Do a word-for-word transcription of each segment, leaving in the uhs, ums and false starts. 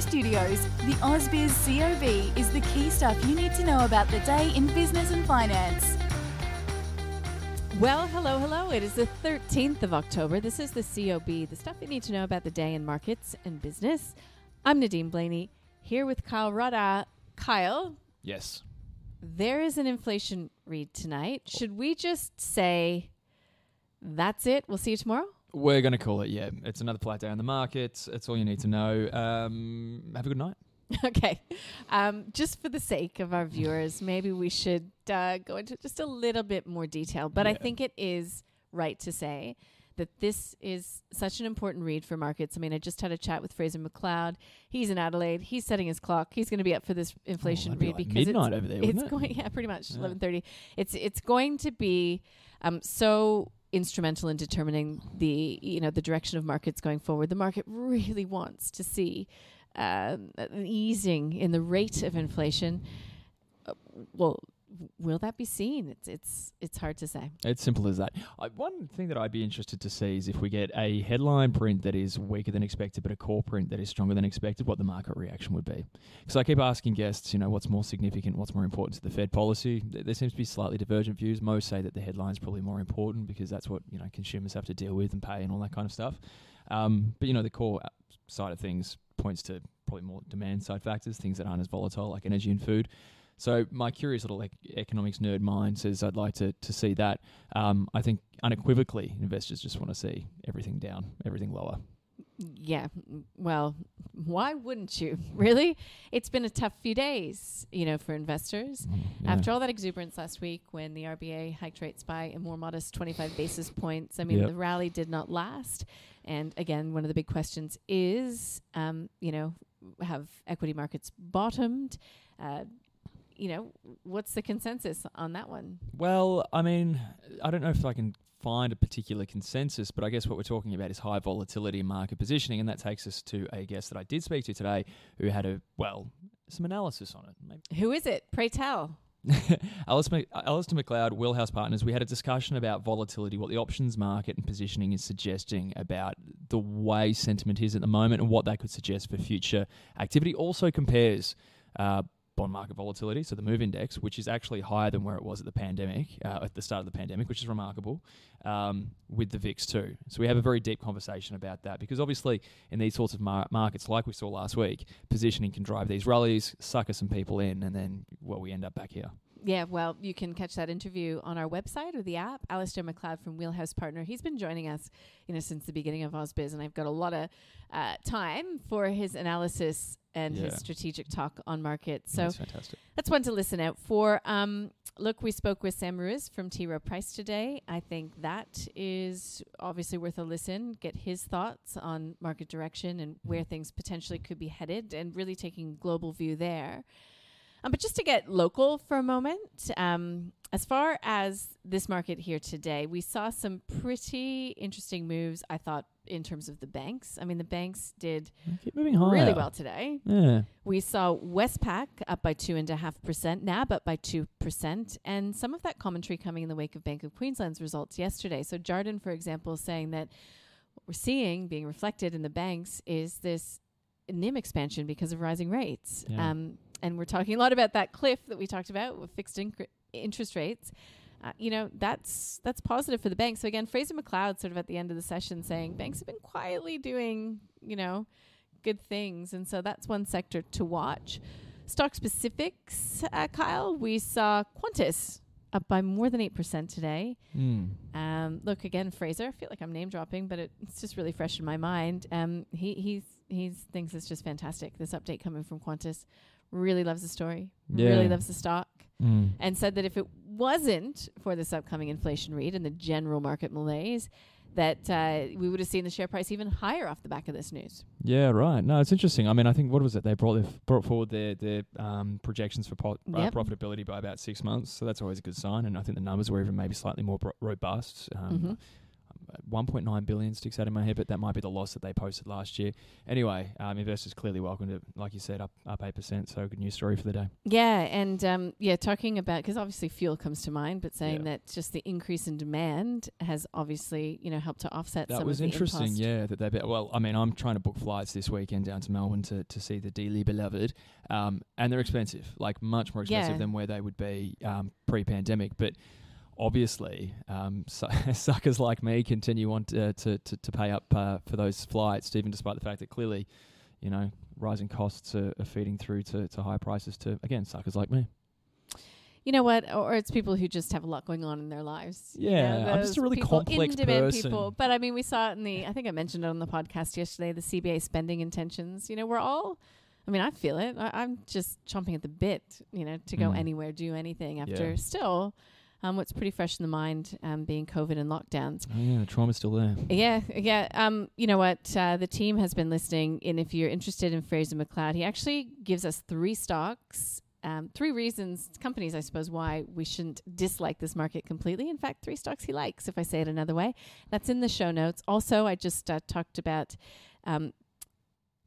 Studios, the AusBiz C O B is the key stuff you need to know about the day in business and finance. Well, hello, hello. It is the thirteenth of October. This is the C O B, the stuff you need to know about the day in markets and business. I'm Nadine Blaney, here with Kyle Radha. Kyle? Yes. There is an inflation read tonight. Should we just say, that's it, we'll see you tomorrow? We're going to call it, yeah. It's another flat day on the market. It's all you need to know. Um, have a good night. Okay. Um, just for the sake of our viewers, maybe we should uh, go into just a little bit more detail. But yeah. I think it is right to say that this is such an important read for markets. I mean, I just had a chat with Fraser McLeod. He's in Adelaide. He's setting his clock. He's going to be up for this inflation oh, read be like because midnight it's, over there, it's wouldn't going, it? yeah, pretty much yeah. eleven thirty. It's it's going to be um, so instrumental in determining the, you know, the direction of markets going forward. The market really wants to see um, an easing in the rate of inflation. Uh, well, will that be seen? It's it's it's hard to say. It's simple as that. I, one thing that I'd be interested to see is if we get a headline print that is weaker than expected, but a core print that is stronger than expected, what the market reaction would be. Because I keep asking guests, you know, what's more significant, what's more important to the Fed policy? There seems to be slightly divergent views. Most say that the headline's probably more important because that's what, you know, consumers have to deal with and pay and all that kind of stuff. Um, but, you know, the core side of things points to probably more demand side factors, things that aren't as volatile like energy and food. So my curious little like economics nerd mind says I'd like to, to see that. Um, I think unequivocally investors just want to see everything down, everything lower. Yeah. Well, why wouldn't you? Really? It's been a tough few days, you know, for investors. Yeah. After all that exuberance last week when the R B A hiked rates by a more modest twenty-five basis points, I mean, yep. the rally did not last. And again, one of the big questions is, um, you know, have equity markets bottomed? Uh You know, what's the consensus on that one? Well, I mean, I don't know if I can find a particular consensus, but I guess what we're talking about is high volatility market positioning, and that takes us to a guest that I did speak to today who had a, well, some analysis on it. Maybe. Who is it? Pray tell. Alistair McLeod, Wheelhouse Partners. We had a discussion about volatility, what the options market and positioning is suggesting about the way sentiment is at the moment and what that could suggest for future activity. Also compares Uh, bond market volatility, so the MOVE index, which is actually higher than where it was at the pandemic, uh, at the start of the pandemic, which is remarkable, um, with the V I X too. So we have a very deep conversation about that because obviously in these sorts of mar- markets, like we saw last week, positioning can drive these rallies, sucker some people in, and then, well, we end up back here. Yeah, well, you can catch that interview on our website or the app. Alistair McLeod from Wheelhouse Partner. He's been joining us, you know, since the beginning of AusBiz, and I've got a lot of uh, time for his analysis and yeah. his strategic talk on markets. So that's fantastic. That's one to listen out for. Um, look, we spoke with Sam Ruiz from T. Rowe Price today. I think that is obviously worth a listen. Get his thoughts on market direction and where things potentially could be headed, and really taking a global view there. Um, but just to get local for a moment, um, as far as this market here today, we saw some pretty interesting moves, I thought, in terms of the banks. I mean, the banks did really higher. well today. Yeah. We saw Westpac up by two point five percent, N A B up by two percent, and some of that commentary coming in the wake of Bank of Queensland's results yesterday. So Jarden, for example, saying that what we're seeing being reflected in the banks is this N I M expansion because of rising rates. Yeah. Um And we're talking a lot about that cliff that we talked about with fixed inc- interest rates. Uh, you know, that's that's positive for the banks. So, again, Fraser McLeod sort of at the end of the session saying banks have been quietly doing, you know, good things. And so that's one sector to watch. Stock specifics, uh, Kyle, we saw Qantas up by more than eight percent today. Mm. Um, look, again, Fraser, I feel like I'm name dropping, but it, it's just really fresh in my mind. Um, he he's, he thinks it's just fantastic, this update coming from Qantas. Really loves the story, yeah. really loves the stock, mm. and said that if it wasn't for this upcoming inflation read and the general market malaise, that uh, we would have seen the share price even higher off the back of this news. Yeah, right. No, it's interesting. I mean, I think, what was it? They brought, f- brought forward their, their um, projections for po- yep. uh, profitability by about six months. So that's always a good sign. And I think the numbers were even maybe slightly more bro- robust. Um, mm-hmm. one point nine billion sticks out in my head, but that might be the loss that they posted last year. Anyway, um, investors clearly welcomed it, like you said, up up eight percent. So good news story for the day. Yeah, and um, yeah, talking about, because obviously fuel comes to mind, but saying yeah. that just the increase in demand has obviously, you know, helped to offset that some of the impost. That was interesting, yeah. That they be, well, I mean, I'm trying to book flights this weekend down to Melbourne to, to see the dearly beloved, um, and they're expensive, like much more expensive yeah. than where they would be um, pre-pandemic, but obviously, um, su- suckers like me continue on to uh, to, to, to pay up uh, for those flights, even despite the fact that clearly, you know, rising costs are, are feeding through to, to high prices to, again, suckers like me. You know what? Or it's people who just have a lot going on in their lives. Yeah, you know, I'm just a really people, complex person. People. But I mean, we saw it in the, I think I mentioned it on the podcast yesterday, the C B A spending intentions. You know, we're all... I mean, I feel it. I, I'm just chomping at the bit, you know, to go mm. anywhere, do anything after yeah. still... Um, what's pretty fresh in the mind um, being COVID and lockdowns. Oh, yeah, the trauma's still there. Yeah, yeah. Um, you know what? Uh, the team has been listening, and if you're interested in Fraser McLeod, he actually gives us three stocks, um, three reasons, companies, I suppose, why we shouldn't dislike this market completely. In fact, three stocks he likes, if I say it another way. That's in the show notes. Also, I just uh, talked about... Um,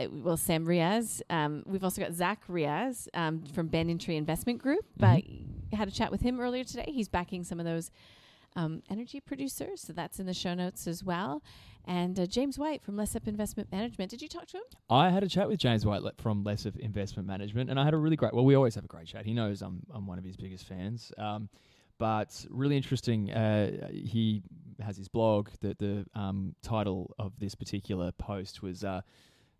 Well, Sam Riaz. Um, we've also got Zach Riaz um, from Benintree Investment Group. But mm-hmm. had a chat with him earlier today. He's backing some of those um, energy producers. So that's in the show notes as well. And uh, James White from Lessop Investment Management. Did you talk to him? I had a chat with James White le- from Lessop Investment Management. And I had a really great... Well, we always have a great chat. He knows I'm, I'm one of his biggest fans. Um, but really interesting. Uh, he has his blog. The, the um, title of this particular post was... Uh,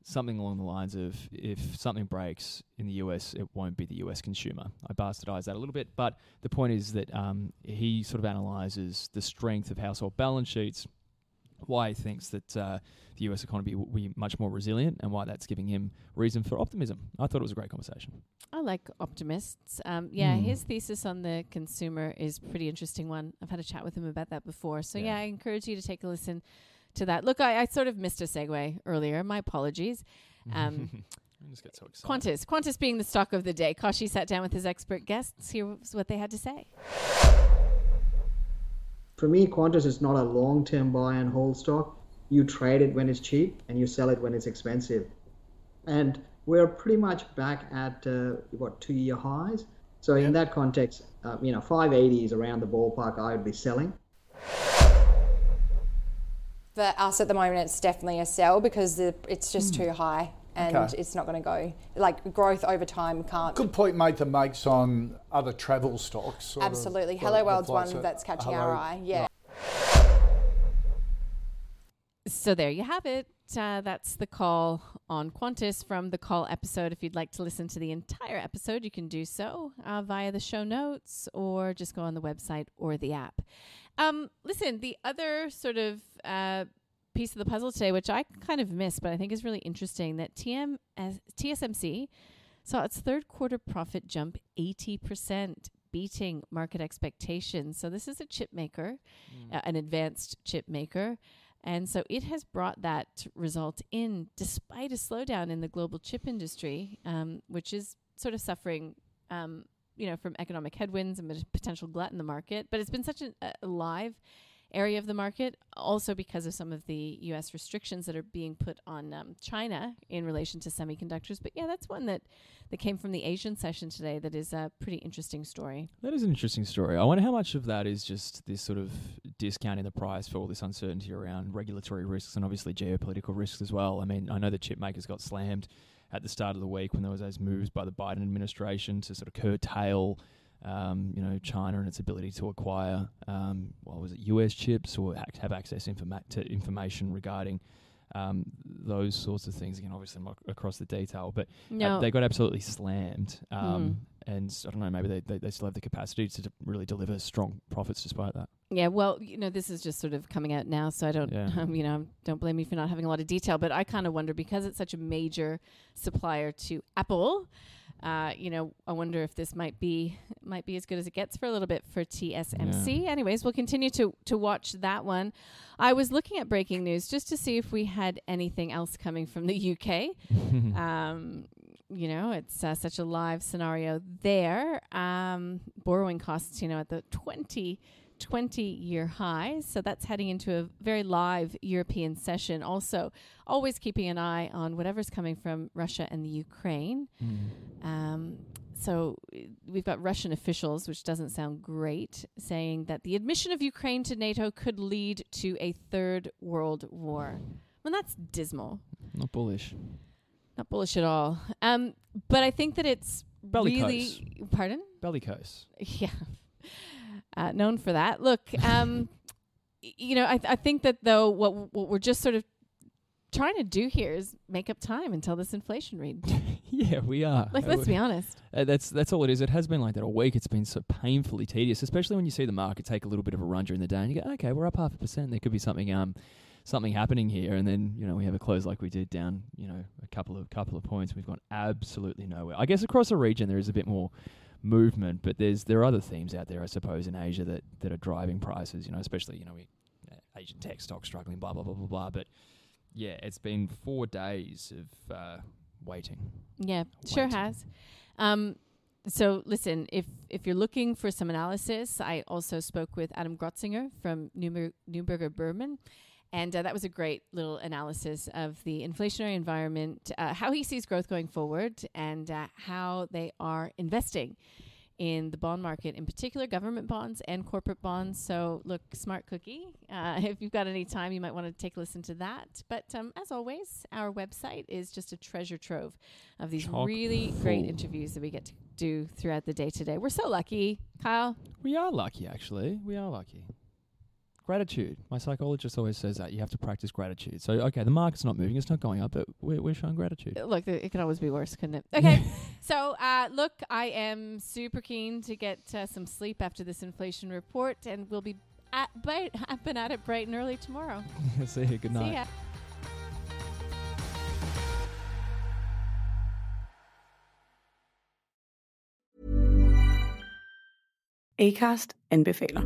something along the lines of, if something breaks in the U S, it won't be the U S consumer. I bastardized that a little bit, but the point is that um, he sort of analyzes the strength of household balance sheets, why he thinks that uh, the U S economy will be much more resilient, and why that's giving him reason for optimism. I thought it was a great conversation. I like optimists. Um, yeah, mm. his thesis on the consumer is a pretty interesting one. I've had a chat with him about that before. So yeah, yeah I encourage you to take a listen to that. Look, I, I sort of missed a segue earlier. My apologies. Um, I just get so excited. Qantas. Qantas being the stock of the day. Kashi sat down with his expert guests. Here's what they had to say. For me, Qantas is not a long-term buy and hold stock. You trade it when it's cheap and you sell it when it's expensive. And we're pretty much back at, uh, what, two-year highs. So in that context, uh, you know, five eighty is around the ballpark I would be selling. For us at the moment, it's definitely a sell because the, it's just mm. too high and okay. it's not going to go. Like, growth over time can't... Good point made to make on other travel stocks. Absolutely. Hello the, World's the one that that's catching hello. Our eye. Yeah. So there you have it. Uh, that's the call on Qantas from the call episode. If you'd like to listen to the entire episode, you can do so uh, via the show notes or just go on the website or the app. Um, listen, the other sort of uh, piece of the puzzle today, which I kind of missed, but I think is really interesting, that T M S, T S M C saw its third quarter profit jump eighty percent, beating market expectations. So this is a chip maker, mm. uh, an advanced chip maker. And so it has brought that result in despite a slowdown in the global chip industry, um, which is sort of suffering um you know, from economic headwinds and a potential glut in the market. But it's been such an uh, live area of the market, also because of some of the U S restrictions that are being put on um, China in relation to semiconductors. But yeah, that's one that, that came from the Asian session today that is a pretty interesting story. That is an interesting story. I wonder how much of that is just this sort of discounting the price for all this uncertainty around regulatory risks and obviously geopolitical risks as well. I mean, I know the chip makers got slammed at the start of the week when there was those moves by the Biden administration to sort of curtail, um, you know, China and its ability to acquire, um, what was it, U S chips or act, have access informa- to information regarding um, those sorts of things. Again, obviously I'm not across the detail, but no. uh, they got absolutely slammed. Um, mm. And I don't know, maybe they, they, they still have the capacity to d- really deliver strong profits despite that. Yeah, well, you know, this is just sort of coming out now, so I don't, yeah. um, you know, don't blame me for not having a lot of detail, but I kind of wonder, because it's such a major supplier to Apple, uh, you know, I wonder if this might be might be as good as it gets for a little bit for T S M C. Yeah. Anyways, we'll continue to to watch that one. I was looking at breaking news just to see if we had anything else coming from the U K. um, you know, it's uh, such a live scenario there. Um, borrowing costs, you know, at the twenty twenty-year highs. So that's heading into a very live European session. Also, always keeping an eye on whatever's coming from Russia and the Ukraine. Mm. Um, so we've got Russian officials, which doesn't sound great, saying that the admission of Ukraine to NATO could lead to a third world war. Well, that's dismal. Not bullish. Not bullish at all. Um, but I think that it's bellicose. Really... Pardon? Bellicose. Yeah. Uh, known for that. Look, um, you know, I, th- I think that though what w- what we're just sort of trying to do here is make up time until this inflation read. Yeah, we are. Like, let's be honest. Uh, that's that's all it is. It has been like that all week. It's been so painfully tedious, especially when you see the market take a little bit of a run during the day, and you go, okay, we're up half a percent. There could be something um something happening here, and then you know we have a close like we did down you know a couple of couple of points. We've gone absolutely nowhere. I guess across the region there is a bit more movement, but there's there are other themes out there, I suppose, in Asia that, that are driving prices. You know, especially you know we uh, Asian tech stocks struggling, blah blah blah blah blah. But yeah, it's been four days of uh, waiting. Yeah, waiting. Sure has. Um, so listen, if if you're looking for some analysis, I also spoke with Adam Grotzinger from Neuber- Neuberger Berman. And uh, that was a great little analysis of the inflationary environment, uh, how he sees growth going forward, and uh, how they are investing in the bond market, in particular government bonds and corporate bonds. So look, smart cookie. Uh, if you've got any time, you might want to take a listen to that. But um, as always, our website is just a treasure trove of these Chock really full. Great interviews that we get to do throughout the day today. We're so lucky, Kyle. We are lucky, actually. We are lucky. Gratitude. My psychologist always says that. You have to practice gratitude. So, okay, the market's not moving. It's not going up, but we're, we're showing gratitude. Look, th- it could always be worse, couldn't it? Okay. so, uh, look, I am super keen to get uh, some sleep after this inflation report, and we'll be at bite, up and at it bright and early tomorrow. See you. Good night. See ya. Acast anbefaler.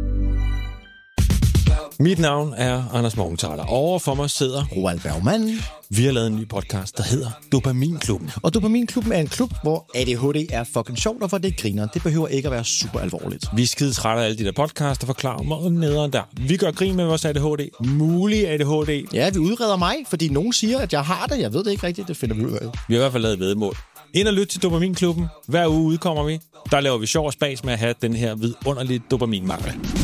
Mit navn er Anders Morgenthaler. Over for mig sidder Roald Bergmann. Vi har lavet en ny podcast, der hedder Dopaminklubben. Og Dopaminklubben er en klub, hvor A D H D er fucking sjovt, og for det griner. Det behøver ikke at være super alvorligt. Vi er skide trætte af alle de der podcasts, der forklarer mig og nederen der. Vi gør grin med vores A D H D. Mulig A D H D. Ja, vi udreder mig, fordi nogen siger, at jeg har det. Jeg ved det ikke rigtigt, det finder vi ud af. Vi har i hvert fald lavet væddemål. Ind og lyt til Dopaminklubben. Hver uge udkommer vi. Der laver vi sjov og spas med at have den her vidunderlige dopaminmangel.